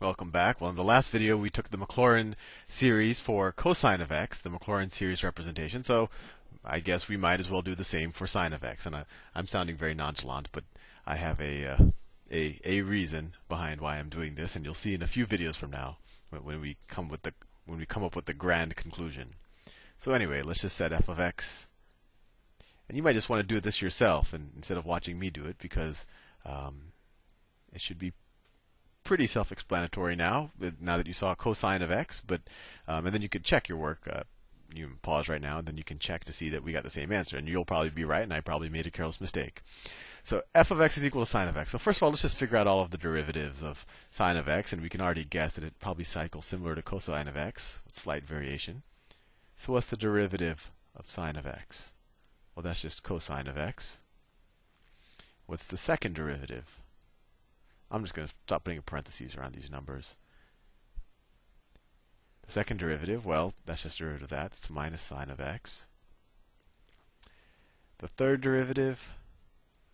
Welcome back. Well, in the last video we took the Maclaurin series for cosine of x, the Maclaurin series representation, so I guess we might as well do the same for sine of x. And I'm sounding very nonchalant, but I have a reason behind why I'm doing this, and you'll see in a few videos from now when we come up with the grand conclusion. So anyway, let's just set f of x. And you might just want to do this yourself and instead of watching me do it, because it should be pretty self-explanatory now that you saw cosine of x, but and then you could check your work. You can pause right now, and then you can check to see that we got the same answer, and you'll probably be right, and I probably made a careless mistake. So f of x is equal to sine of x. So first of all, let's just figure out all of the derivatives of sine of x, and we can already guess that it probably cycles similar to cosine of x, with slight variation. So what's the derivative of sine of x? Well, that's just cosine of x. What's the second derivative? I'm just going to stop putting a parentheses around these numbers. The second derivative, well, that's just derivative of that. It's minus sine of x. The third derivative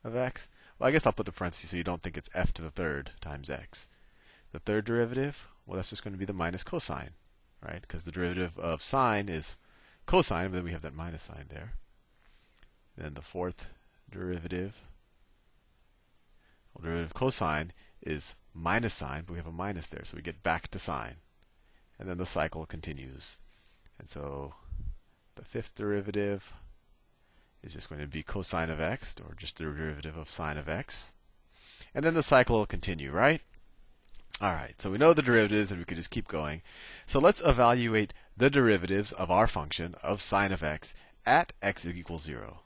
of x, well, I guess I'll put the parentheses so you don't think it's f to the third times x. The third derivative, well, that's just going to be the minus cosine, right? Because the derivative of sine is cosine, but then we have that minus sign there. Then the fourth derivative, well, derivative of cosine is minus sine, but we have a minus there, so we get back to sine. And then the cycle continues. And so the fifth derivative is just going to be cosine of x, or just the derivative of sine of x. And then the cycle will continue, right? All right, so we know the derivatives, and we could just keep going. So let's evaluate the derivatives of our function of sine of x at x equals 0.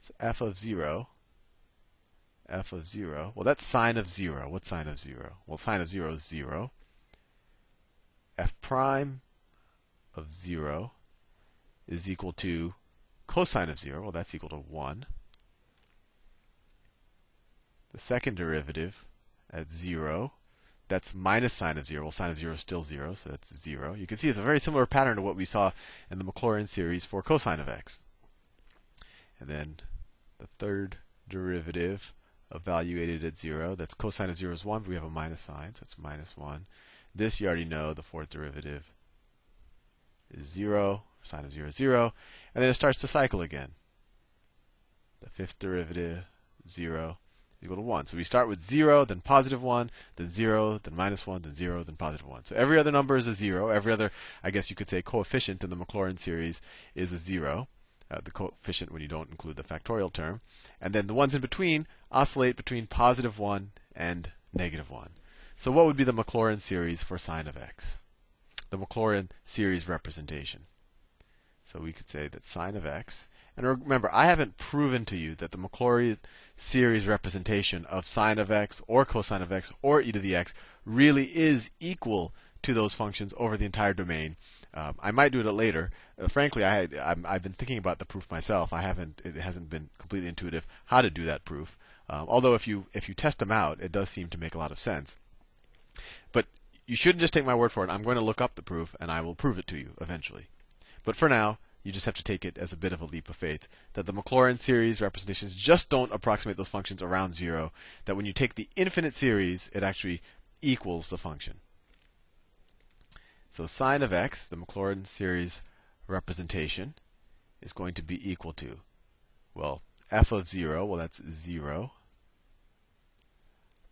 So f of 0, well, that's sine of 0. What's sine of 0? Well, sine of 0 is 0. F prime of 0 is equal to cosine of 0. Well, that's equal to 1. The second derivative at 0, that's minus sine of 0. Well, sine of 0 is still 0, so that's 0. You can see it's a very similar pattern to what we saw in the Maclaurin series for cosine of x. And then the third derivative evaluated at 0. That's cosine of 0 is 1, but we have a minus sign, so it's minus 1. This you already know, the fourth derivative is 0. Sine of 0 is 0. And then it starts to cycle again. The fifth derivative, 0, is equal to 1. So we start with 0, then positive 1, then 0, then minus 1, then 0, then positive 1. So every other number is a 0. Every other, I guess you could say, coefficient in the Maclaurin series is a 0. The coefficient when you don't include the factorial term. And then the ones in between oscillate between positive 1 and negative 1. So what would be the Maclaurin series for sine of x? The Maclaurin series representation. So we could say that sine of x, and remember, I haven't proven to you that the Maclaurin series representation of sine of x or cosine of x or e to the x really is equal to those functions over the entire domain. I might do it later. Frankly, I've been thinking about the proof myself. It hasn't been completely intuitive how to do that proof. Although if you test them out, it does seem to make a lot of sense. But you shouldn't just take my word for it. I'm going to look up the proof, and I will prove it to you eventually. But for now, you just have to take it as a bit of a leap of faith that the Maclaurin series representations just don't approximate those functions around 0. That when you take the infinite series, it actually equals the function. So sine of x, the Maclaurin series representation, is going to be equal to, well, f of 0, well, that's 0,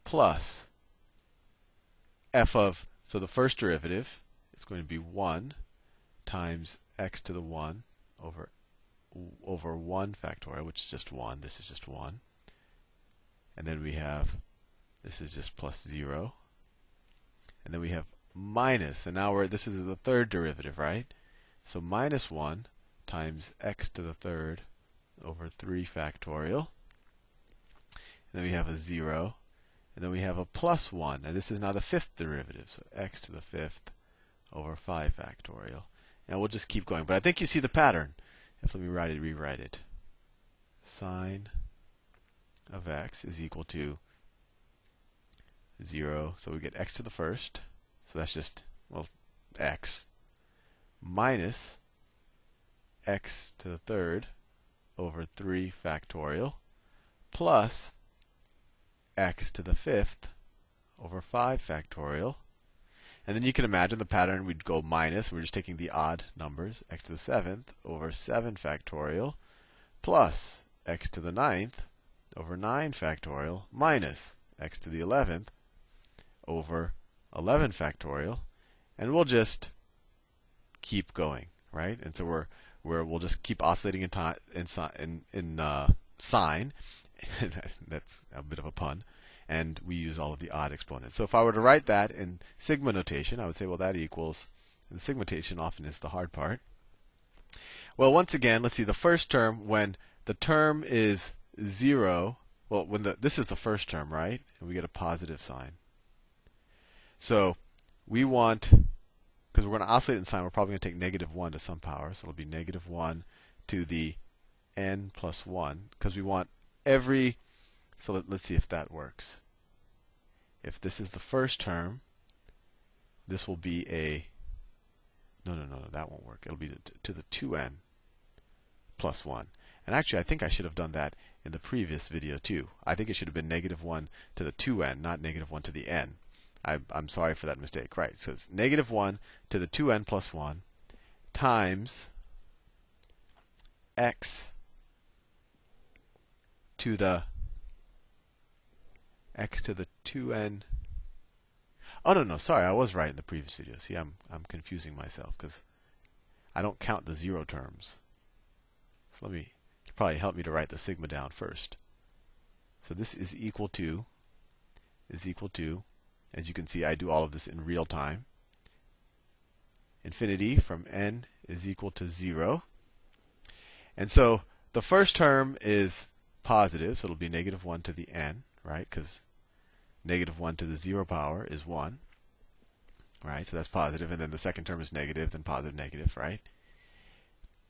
plus f of, so the first derivative, it's going to be 1 times x to the 1 over 1 factorial, which is just 1. This is just 1. And then we have, this is just plus 0. And then we have minus, and now this is the third derivative, right? So minus 1 times x to the third over 3 factorial. And then we have a 0. And then we have a plus 1. And this is now the fifth derivative. So x to the fifth over 5 factorial. And we'll just keep going. But I think you see the pattern. If let me rewrite it. Sine of x is equal to 0. So we get x to the first. So that's just, well, x minus x to the third over 3 factorial plus x to the fifth over 5 factorial And then you can imagine the pattern. We'd go minus, we're just taking the odd numbers, x to the 7th over 7 factorial, plus x to the 9th over 9 factorial, minus x to the 11th over 11 factorial. And we'll just keep going, right? And so we'll just keep oscillating in time, in sine. That's a bit of a pun. And we use all of the odd exponents. So if I were to write that in sigma notation, I would say, well, that equals, and sigma notation often is the hard part. Well, once again, let's see the first term when the term is 0. Well, when this is the first term, right? And we get a positive sign. So we want, because we're going to oscillate in sign, we're probably going to take negative 1 to some power. So it'll be negative 1 to the n plus 1, because we want every. So let's see if that works. If this is the first term, this will be a. No, that won't work. It'll be to the 2n plus 1. And actually, I think I should have done that in the previous video too. I think it should have been negative 1 to the 2n, not negative 1 to the n. I'm sorry for that mistake. Right. So it's negative 1 to the 2n plus 1 times x to the 2n. Oh no, sorry, I was right in the previous video. See, I'm confusing myself because I don't count the zero terms. So it'll probably help me to write the sigma down first. So this is equal to, as you can see, I do all of this in real time. Infinity from n is equal to 0. And so the first term is positive, so it'll be negative 1 to the n, right? Because negative 1 to the 0 power is 1. Right? So that's positive. And then the second term is negative, then positive, negative, right?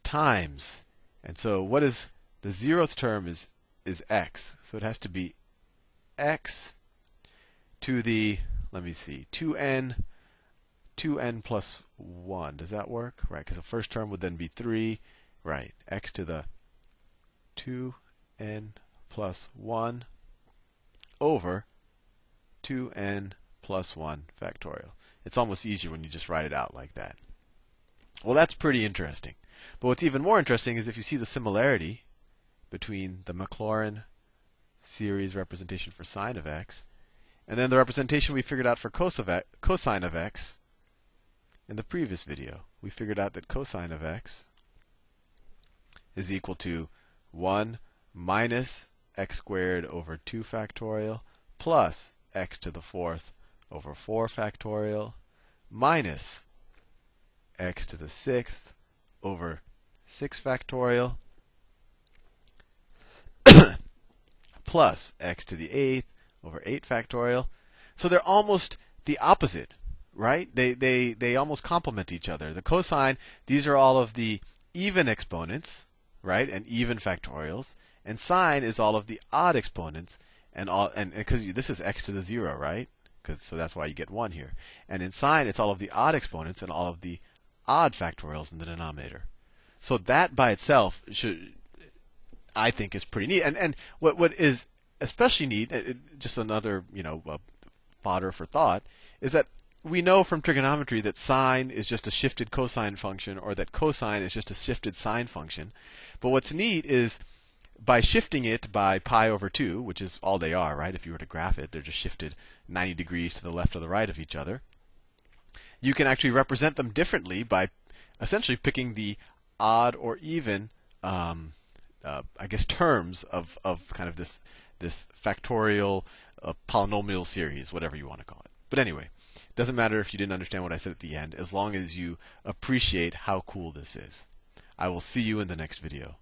Times. And so what is the 0th term is x. So it has to be x to the, 2n plus 1. Does that work? Right? Because the first term would then be 3, right? X to the 2n plus 1 over 2n plus 1 factorial. It's almost easier when you just write it out like that. Well, that's pretty interesting. But what's even more interesting is if you see the similarity between the Maclaurin series representation for sine of x and then the representation we figured out for cosine of x in the previous video. We figured out that cosine of x is equal to 1 minus x squared over 2 factorial plus x to the 4th over 4 factorial minus x to the 6th over 6 factorial plus x to the 8th over 8 factorial. So they're almost the opposite, right? They almost complement each other. The cosine, these are all of the even exponents, right? And even factorials. And sine is all of the odd exponents. And because this is x to the 0, right? So that's why you get 1 here. And in sine, it's all of the odd exponents and all of the odd factorials in the denominator. So that by itself, I think, is pretty neat. And what is especially neat, just another fodder for thought, is that we know from trigonometry that sine is just a shifted cosine function, or that cosine is just a shifted sine function. But what's neat is by shifting it by pi over 2, which is all they are, right? If you were to graph it, they're just shifted 90 degrees to the left or the right of each other. You can actually represent them differently by essentially picking the odd or even, I guess, terms of kind of this factorial polynomial series, whatever you want to call it. But anyway, it doesn't matter if you didn't understand what I said at the end, as long as you appreciate how cool this is. I will see you in the next video.